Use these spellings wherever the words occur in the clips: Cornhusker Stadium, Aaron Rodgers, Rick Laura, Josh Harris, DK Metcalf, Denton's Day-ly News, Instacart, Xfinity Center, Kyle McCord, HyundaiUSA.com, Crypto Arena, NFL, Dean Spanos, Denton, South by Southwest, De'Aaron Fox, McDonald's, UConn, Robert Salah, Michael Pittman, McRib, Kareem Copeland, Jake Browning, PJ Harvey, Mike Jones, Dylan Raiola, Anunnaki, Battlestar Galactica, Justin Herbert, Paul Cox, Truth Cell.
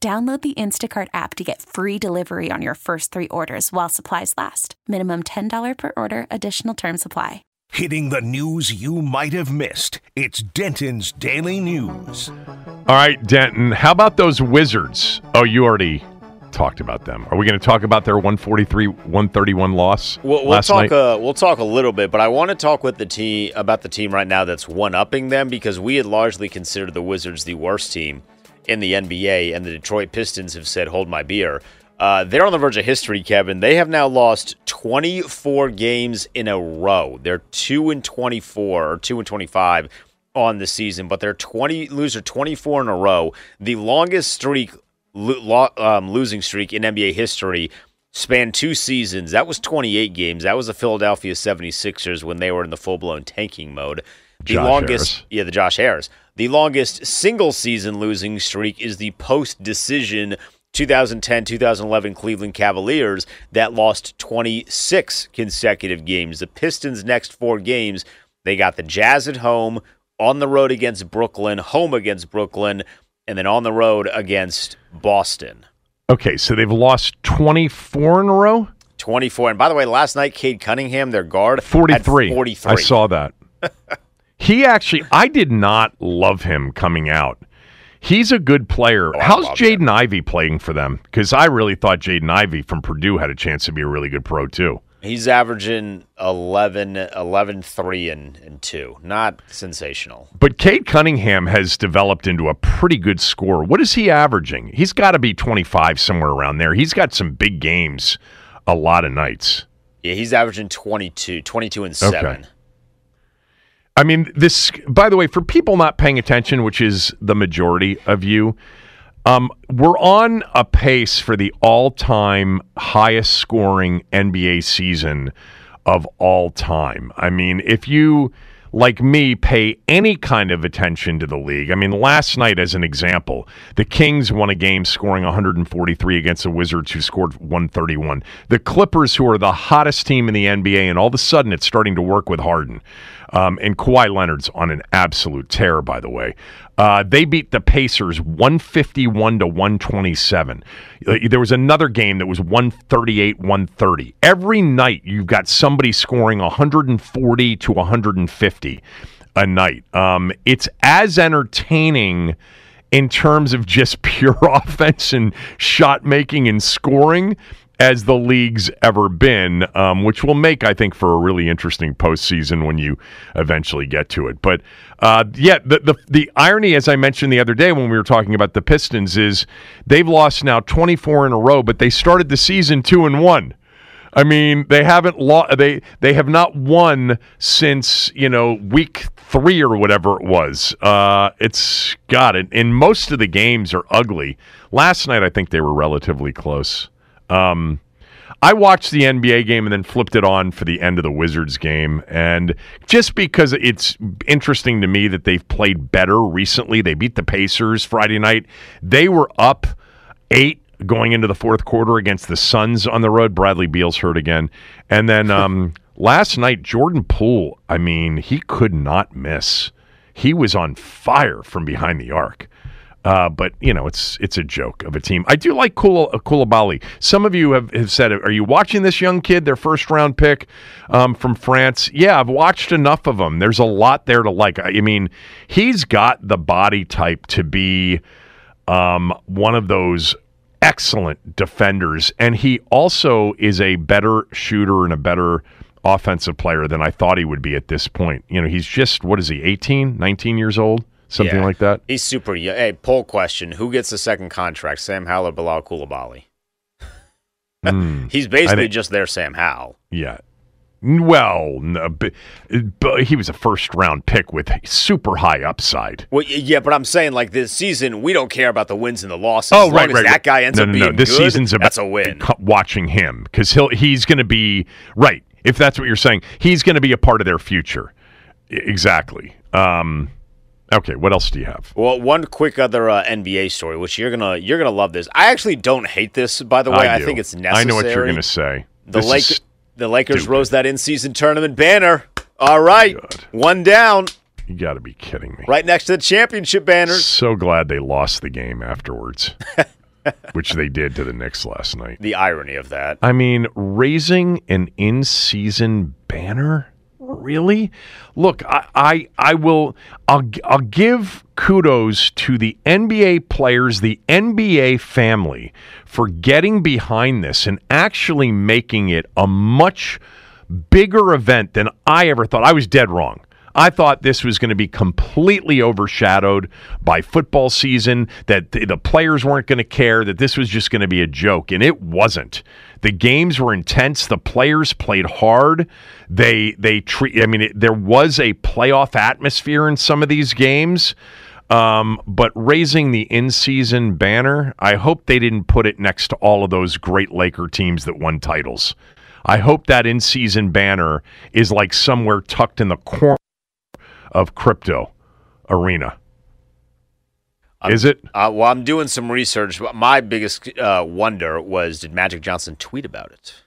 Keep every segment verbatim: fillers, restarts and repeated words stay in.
Download the Instacart app to get free delivery on your first three orders while supplies last. Minimum ten dollars per order. Additional terms apply. Hitting the news you might have missed. It's Denton's Daily News. All right, Denton. How about those Wizards? Oh, you already talked about them. Are we going to talk about their one forty-three to one thirty-one loss we'll, we'll last talk, night? Uh, we'll talk a little bit, but I want to talk with the team about the team right now that's one-upping them, because we had largely considered the Wizards the worst team in the N B A, and the Detroit Pistons have said, hold my beer. Uh, they're on the verge of history, Kevin. They have now lost twenty-four games in a row. They're two and twenty-four or two and twenty-five on the season, but they're twenty loser twenty-four in a row. The longest streak, lo- lo- um, losing streak in N B A history spanned two seasons. That was twenty-eight games. That was the Philadelphia seventy-sixers when they were in the full-blown tanking mode. The Josh longest, Harris. yeah, the Josh Harris. The longest single-season losing streak is the post-decision twenty ten twenty eleven Cleveland Cavaliers that lost twenty-six consecutive games. The Pistons' next four games, they got the Jazz at home, on the road against Brooklyn, home against Brooklyn, and then on the road against Boston. Okay, so they've lost twenty-four in a row? twenty-four. And by the way, last night, Cade Cunningham, their guard, forty-three. Had forty-three. I saw that. He actually, I did not love him coming out. He's a good player. Oh, how's Jaden Ivey playing for them? Because I really thought Jaden Ivey from Purdue had a chance to be a really good pro, too. He's averaging eleven, eleven, three, and, and two. Not sensational. But Cade Cunningham has developed into a pretty good scorer. What is he averaging? He's got to be twenty-five, somewhere around there. He's got some big games a lot of nights. Yeah, he's averaging twenty-two, twenty-two and seven. Okay. I mean, this, by the way, for people not paying attention, which is the majority of you, um, we're on a pace for the all-time highest scoring N B A season of all time. I mean, if you like me, pay any kind of attention to the league. I mean, last night, as an example, the Kings won a game scoring one hundred forty-three against the Wizards, who scored one thirty-one. The Clippers, who are the hottest team in the N B A, and all of a sudden it's starting to work with Harden. Um, and Kawhi Leonard's on an absolute tear, by the way. Uh, they beat the Pacers one fifty-one to one twenty-seven. There was another game that was one thirty-eight to one thirty. Every night you've got somebody scoring one forty to one fifty a night. Um, it's as entertaining in terms of just pure offense and shot making and scoring as the league's ever been, um, which will make, I think, for a really interesting postseason when you eventually get to it. But, uh, yeah, the, the the irony, as I mentioned the other day when we were talking about the Pistons, is they've lost now twenty-four in a row, but they started the season two and one. I mean, they haven't lo- they they have not won since, you know, week three or whatever it was. Uh, it's got it. And most of the games are ugly. Last night, I think they were relatively close. Um, I watched the N B A game and then flipped it on for the end of the Wizards game, and just because it's interesting to me that they've played better recently. They beat the Pacers Friday night. They were up eight going into the fourth quarter against the Suns on the road. Bradley Beal's hurt again. And then um, last night, Jordan Poole, I mean, he could not miss. He was on fire from behind the arc. Uh, but, you know, it's it's a joke of a team. I do like Koul- Koulibaly. Some of you have, have said, are you watching this young kid, their first-round pick um, from France? Yeah, I've watched enough of him. There's a lot there to like. I, I mean, he's got the body type to be um, one of those excellent defenders, and he also is a better shooter and a better offensive player than I thought he would be at this point. You know, he's just, what is he, eighteen, nineteen years old? Something yeah. like that. He's super young. Hey, poll question. Who gets the second contract, Sam Howell or Bilal Koulibaly? mm. He's basically think, just their Sam Howell. Yeah. Well, no, but, but he was a first-round pick with super high upside. Well, yeah, but I'm saying, like, this season, we don't care about the wins and the losses. Oh, as right, long right, as right. that guy ends no, up no, being no. This good, season's about that's a win. Watching him, because he'll he's going to be, right, if that's what you're saying, he's going to be a part of their future. Exactly. Um Okay, what else do you have? Well, one quick other uh, N B A story, which you're gonna you're gonna love this. I actually don't hate this, by the way. I, I think it's necessary. I know what you're gonna say. The Lakers, the Lakers rose that in-season tournament banner. All right, God. One down. You got to be kidding me! Right next to the championship banner. So glad they lost the game afterwards, which they did to the Knicks last night. The irony of that. I mean, raising an in-season banner. Really? Look, I, I, I will. I'll, I'll give kudos to the N B A players, the N B A family, for getting behind this and actually making it a much bigger event than I ever thought. I was dead wrong. I thought this was going to be completely overshadowed by football season, that the players weren't going to care, that this was just going to be a joke, and it wasn't. The games were intense. The players played hard. They they treat. I mean, it, there was a playoff atmosphere in some of these games, um, but raising the in-season banner, I hope they didn't put it next to all of those great Laker teams that won titles. I hope that in-season banner is like somewhere tucked in the corner of Crypto Arena. Is it? Uh, well, I'm doing some research. My biggest uh, wonder was, did Magic Johnson tweet about it?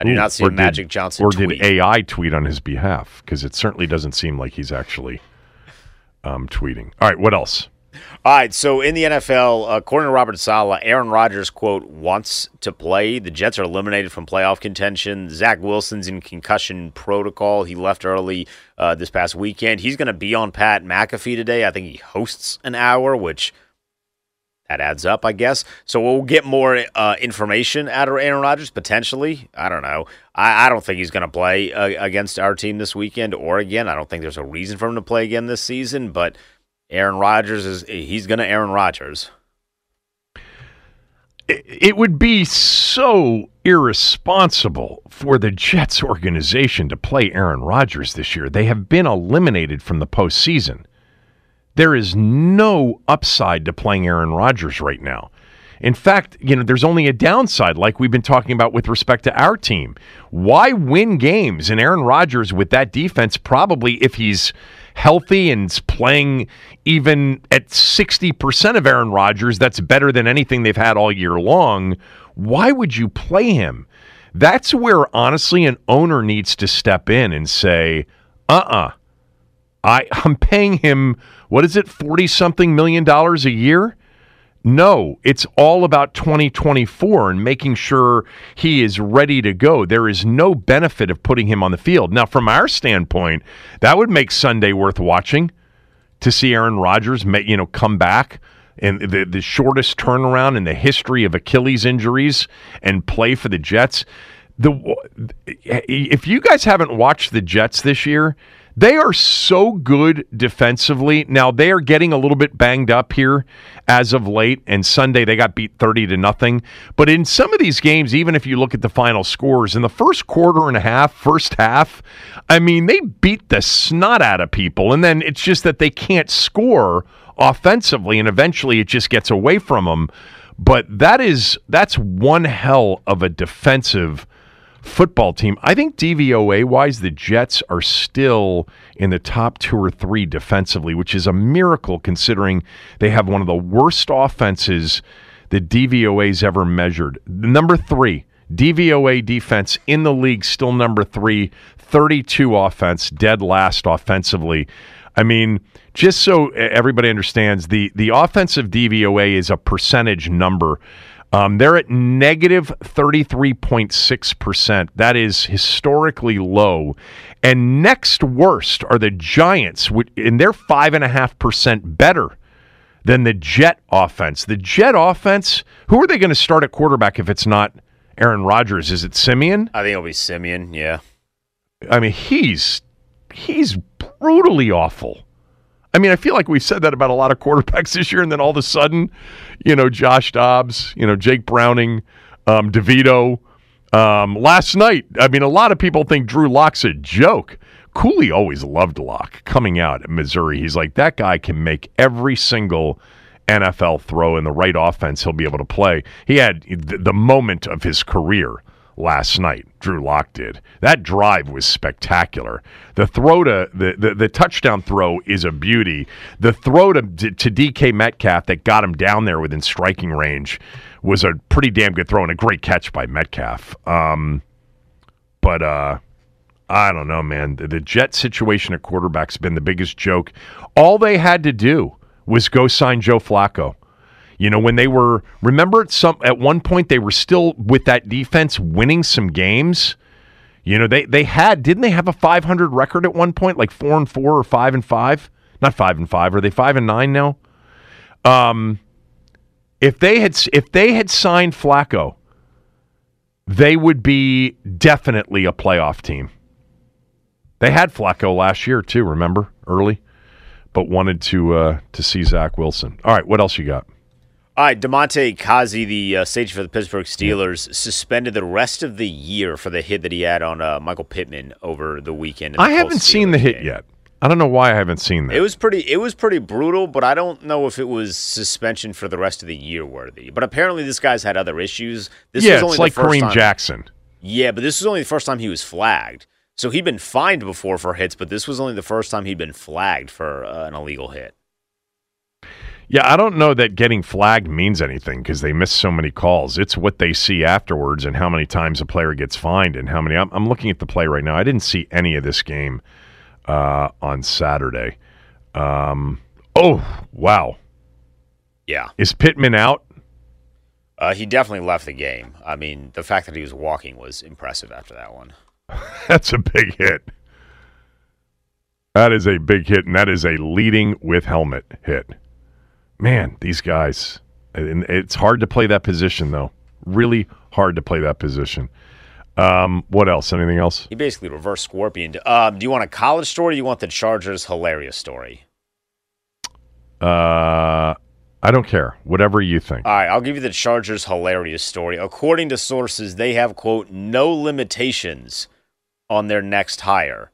I did Ooh, not see a Magic did, Johnson or tweet. Or did A I tweet on his behalf? Because it certainly doesn't seem like he's actually um, tweeting. All right, what else? All right, so in the N F L, according to Robert Salah, Aaron Rodgers, quote, wants to play. The Jets are eliminated from playoff contention. Zach Wilson's in concussion protocol. He left early uh, this past weekend. He's going to be on Pat McAfee today. I think he hosts an hour, which that adds up, I guess. So we'll get more uh, information out of Aaron Rodgers, potentially. I don't know. I, I don't think he's going to play uh, against our team this weekend or again. I don't think there's a reason for him to play again this season, but Aaron Rodgers is, he's going to Aaron Rodgers. It would be so irresponsible for the Jets organization to play Aaron Rodgers this year. They have been eliminated from the postseason. There is no upside to playing Aaron Rodgers right now. In fact, you know, there's only a downside, like we've been talking about with respect to our team. Why win games? And Aaron Rodgers with that defense, probably if he's healthy and playing even at sixty percent of Aaron Rodgers, that's better than anything they've had all year long. Why would you play him? That's where, honestly, an owner needs to step in and say, uh-uh, I, I'm paying him, what is it, forty-something million dollars a year? No, it's all about twenty twenty-four and making sure he is ready to go. There is no benefit of putting him on the field. Now, from our standpoint, that would make Sunday worth watching to see Aaron Rodgers, you know, come back and the, the shortest turnaround in the history of Achilles injuries and play for the Jets. The if you guys haven't watched the Jets this year, they are so good defensively. Now, they are getting a little bit banged up here as of late, and Sunday they got beat thirty to nothing. But in some of these games, even if you look at the final scores, in the first quarter and a half, first half, I mean, they beat the snot out of people, and then it's just that they can't score offensively, and eventually it just gets away from them. But that is, that's one hell of a defensive football team. I think D V O A-wise, the Jets are still in the top two or three defensively, which is a miracle considering they have one of the worst offenses that D V O A's ever measured. Number three, D V O A defense in the league, still number three, thirty-two offense, dead last offensively. I mean, just so everybody understands, the, the offensive D V O A is a percentage number. Um, they're at negative thirty-three point six percent. That is historically low. And next worst are the Giants, and they're five point five percent better than the Jet offense. The Jet offense, who are they going to start at quarterback if it's not Aaron Rodgers? Is it Simeon? I think it'll be Simeon, yeah. I mean, he's he's brutally awful. I mean, I feel like we've said that about a lot of quarterbacks this year, and then all of a sudden, you know, Josh Dobbs, you know, Jake Browning, um, DeVito. Um, last night, I mean, a lot of people think Drew Lock's a joke. Cooley always loved Lock coming out at Missouri. He's like, that guy can make every single N F L throw in the right offense he'll be able to play. He had the moment of his career last night, Drew Lock did. That drive was spectacular. The throw to the, the, the touchdown throw is a beauty. The throw to, to to D K Metcalf that got him down there within striking range was a pretty damn good throw and a great catch by Metcalf. Um, but uh, I don't know, man. The, the Jet situation at quarterback's been the biggest joke. All they had to do was go sign Joe Flacco. You know, when they were, remember at some at one point they were still with that defense winning some games. You know, they they had, didn't they have a five hundred record at one point, like four and four or five and five? Not five and five. Are they five and nine now? Um, if they had if they had signed Flacco, they would be definitely a playoff team. They had Flacco last year too. Remember early, but wanted to uh, to see Zach Wilson. All right, what else you got? All right, Demonte Kazee, the uh, safety for the Pittsburgh Steelers, suspended the rest of the year for the hit that he had on uh, Michael Pittman over the weekend. The I haven't Steelers seen the hit game. Yet. I don't know why I haven't seen that. It was pretty. It was pretty brutal, but I don't know if it was suspension for the rest of the year worthy. But apparently, this guy's had other issues. This yeah, was only it's the like first Kareem time. Jackson. Yeah, but this was only the first time he was flagged. So he'd been fined before for hits, but this was only the first time he'd been flagged for uh, an illegal hit. Yeah, I don't know that getting flagged means anything because they miss so many calls. It's what they see afterwards and how many times a player gets fined and how many. I'm, I'm looking at the play right now. I didn't see any of this game uh, on Saturday. Um, oh, wow. Yeah. Is Pittman out? Uh, he definitely left the game. I mean, the fact that he was walking was impressive after that one. That's a big hit. That is a big hit, and that is a leading with helmet hit. Man, these guys, and it's hard to play that position, though. Really hard to play that position. Um, what else? Anything else? He basically reverse scorpioned. Um, do you want a college story or do you want the Chargers' hilarious story? Uh, I don't care. Whatever you think. All right, I'll give you the Chargers' hilarious story. According to sources, they have, quote, no limitations on their next hire.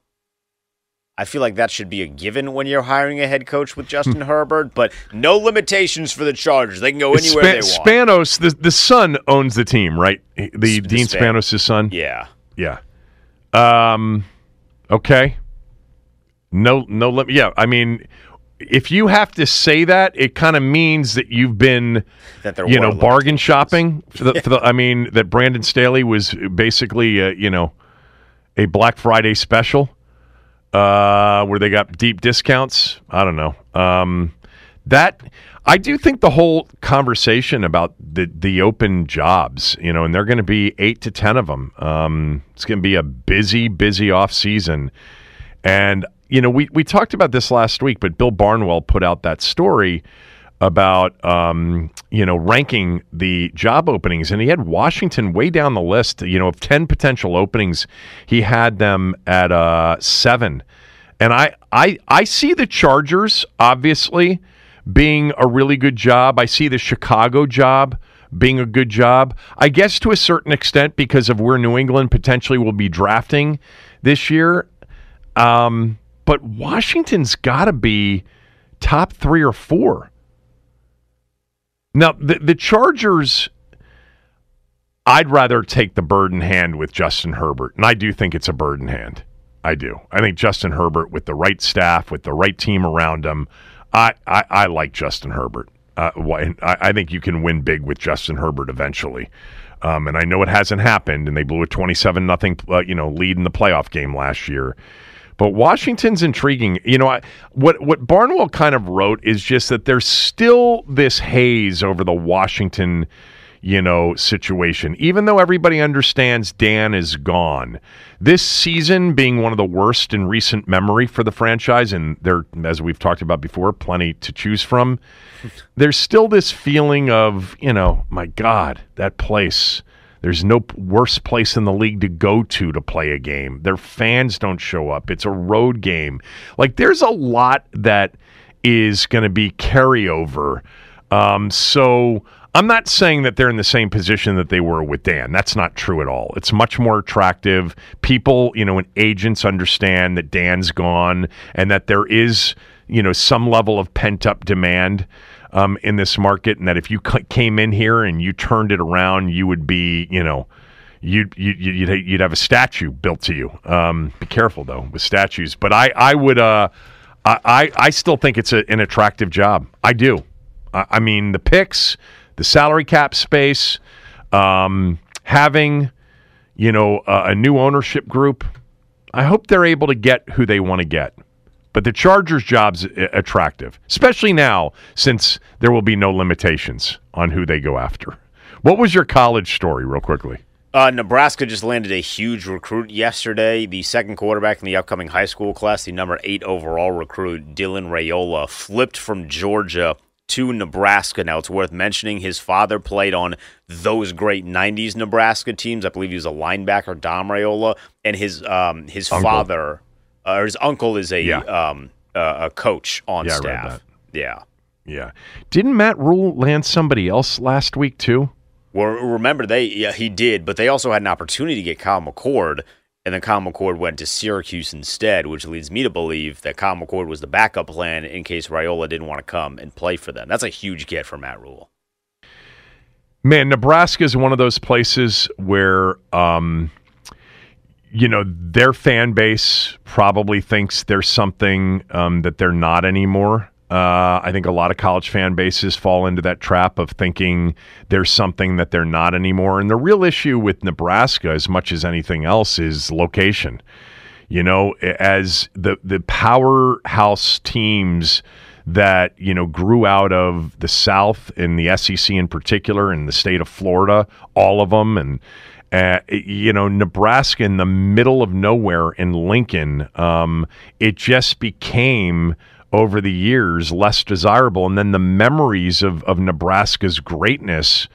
I feel like that should be a given when you're hiring a head coach with Justin Herbert, but no limitations for the Chargers. They can go anywhere Sp- they want. Spanos, the, the son owns the team, right? The Sp- Dean Spanos' son? Yeah. Yeah. Um, okay. No, no limit. Yeah, I mean, if you have to say that, it kind of means that you've been, that you know, bargain shopping. For the, for the, I mean, that Brandon Staley was basically, uh, you know, a Black Friday special. Uh, where they got deep discounts. I don't know. Um, that I do think the whole conversation about the the open jobs, you know, and they're going to be eight to ten of them. Um, it's going to be a busy, busy off season. And you know, we we talked about this last week, but Bill Barnwell put out that story about um, you know, ranking the job openings, and he had Washington way down the list. You know, of ten potential openings, he had them at uh, seven. And I, I, I see the Chargers obviously being a really good job. I see the Chicago job being a good job. I guess to a certain extent because of where New England potentially will be drafting this year. Um, but Washington's got to be top three or four. Now, the, the Chargers, I'd rather take the bird in hand with Justin Herbert. And I do think it's a bird in hand. I do. I think Justin Herbert, with the right staff, with the right team around him, I, I, I like Justin Herbert. Uh, I, I think you can win big with Justin Herbert eventually. Um, and I know it hasn't happened, and they blew a twenty-seven nothing uh, you know, lead in the playoff game last year. But Washington's intriguing. You know, I, what what Barnwell kind of wrote is just that there's still this haze over the Washington, you know, situation. Even though everybody understands Dan is gone, this season being one of the worst in recent memory for the franchise, and there, as we've talked about before, plenty to choose from, there's still this feeling of, you know, my God, that place. There's no worse place in the league to go to to play a game. Their fans don't show up. It's a road game. Like, there's a lot that is going to be carryover. Um, so I'm not saying that they're in the same position that they were with Dan. That's not true at all. It's much more attractive. People, you know, and agents understand that Dan's gone and that there is, you know, some level of pent-up demand Um, in this market, and that if you c- came in here and you turned it around, you would be, you know, you'd, you'd, you'd, you'd have a statue built to you. Um, be careful, though, with statues. But I, I would, uh, I, I still think it's a, an attractive job. I do. I, I mean, the picks, the salary cap space, um, having, you know, a, a new ownership group. I hope they're able to get who they want to get. But the Chargers' job's attractive, especially now since there will be no limitations on who they go after. What was your college story, real quickly? Uh, Nebraska just landed a huge recruit yesterday, the second quarterback in the upcoming high school class, the number eight overall recruit, Dylan Raiola, flipped from Georgia to Nebraska. Now, it's worth mentioning his father played on those great nineties Nebraska teams. I believe he was a linebacker, Dom Raiola, and his um, his Uncle. father... Uh, his uncle is a yeah. um, uh, a coach on yeah, staff. I read that. Yeah, yeah. Didn't Matt Rule land somebody else last week too? Well, remember they yeah, he did, but they also had an opportunity to get Kyle McCord, and then Kyle McCord went to Syracuse instead, which leads me to believe that Kyle McCord was the backup plan in case Raiola didn't want to come and play for them. That's a huge get for Matt Rule. Man, Nebraska is one of those places where. Um, You know, their fan base probably thinks there's something um, that they're not anymore. Uh, I think a lot of college fan bases fall into that trap of thinking there's something that they're not anymore. And the real issue with Nebraska, as much as anything else, is location. You know, as the, the powerhouse teams that, you know, grew out of the South and the S E C in particular and the state of Florida, all of them, and Uh, you know, Nebraska in the middle of nowhere in Lincoln, um, it just became, over the years, less desirable. And then the memories of, of Nebraska's greatness,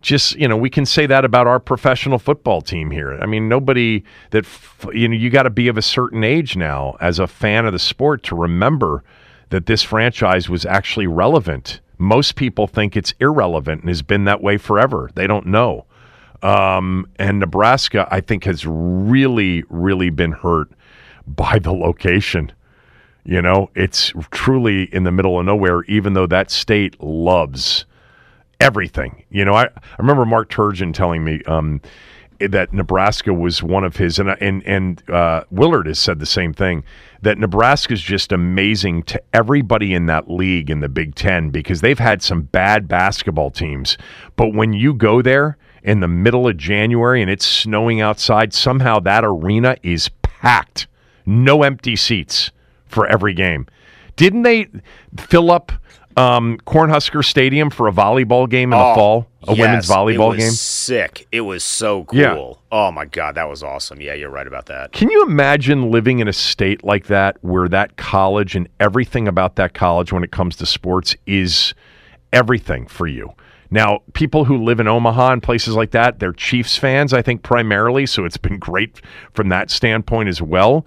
just, you know, we can say that about our professional football team here. I mean, nobody that, you know, you got to be of a certain age now as a fan of the sport to remember that this franchise was actually relevant. Most people think it's irrelevant and has been that way forever. They don't know. Um, and Nebraska, I think, has really, really been hurt by the location. You know, it's truly in the middle of nowhere, even though that state loves everything. You know, I, I remember Mark Turgeon telling me um, that Nebraska was one of his, and and, and uh, Willard has said the same thing, that Nebraska's just amazing to everybody in that league in the Big Ten because they've had some bad basketball teams. But when you go there in the middle of January and it's snowing outside, somehow that arena is packed. No empty seats for every game. Didn't they fill up um, Cornhusker Stadium for a volleyball game in oh, the fall? A yes, women's volleyball it was game? Sick. It was so cool. Yeah. Oh, my God, that was awesome. Yeah, you're right about that. Can you imagine living in a state like that where that college and everything about that college when it comes to sports is everything for you? Now, people who live in Omaha and places like that, they're Chiefs fans, I think, primarily, so it's been great from that standpoint as well.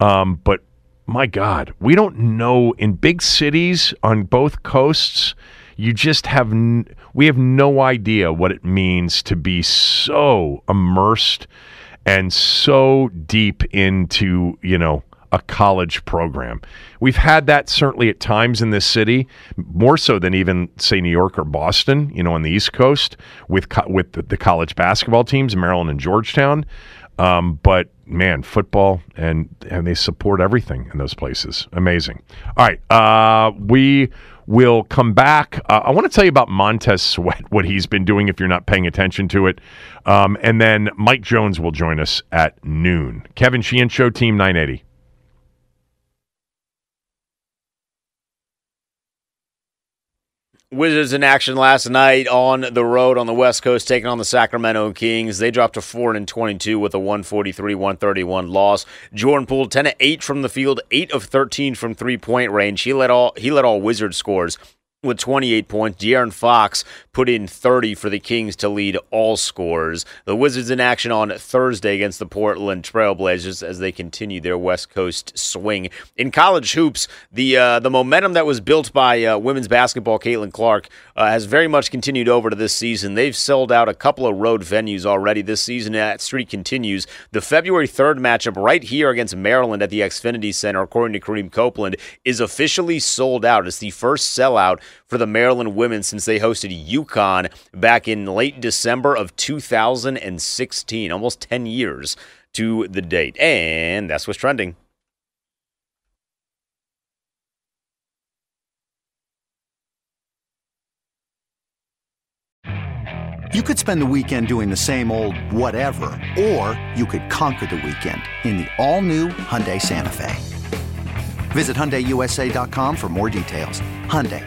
Um, but my God, we don't know. In big cities on both coasts, you just have n- we have no idea what it means to be so immersed and so deep into, you know, a college program. We've had that certainly at times in this city, more so than even, say, New York or Boston, you know, on the East Coast with co- with the, the college basketball teams, Maryland and Georgetown. Um, but, man, football, and, and they support everything in those places. Amazing. All right, uh, we will come back. Uh, I want to tell you about Montez Sweat, what he's been doing if you're not paying attention to it. Um, and then Mike Jones will join us at noon. Kevin Sheehan Show, Team nine eighty. Wizards in action last night on the road on the West Coast, taking on the Sacramento Kings. They dropped to four and twenty-two with a one forty-three to one thirty-one loss. Jordan Poole, ten of eight from the field, eight of thirteen from three-point range. He led all he led all Wizards scores with twenty-eight points. De'Aaron Fox put in thirty for the Kings to lead all scores. The Wizards in action on Thursday against the Portland Trailblazers as they continue their West Coast swing. In college hoops, the uh, the momentum that was built by uh, women's basketball Caitlin Clark uh, has very much continued over to this season. They've sold out a couple of road venues already this season. That streak continues. The February third matchup right here against Maryland at the Xfinity Center, according to Kareem Copeland, is officially sold out. It's the first sellout for the Maryland women since they hosted UConn back in late December of two thousand sixteen, almost ten years to the date. And that's what's trending. You could spend the weekend doing the same old whatever, or you could conquer the weekend in the all-new Hyundai Santa Fe. Visit Hyundai U S A dot com for more details. Hyundai.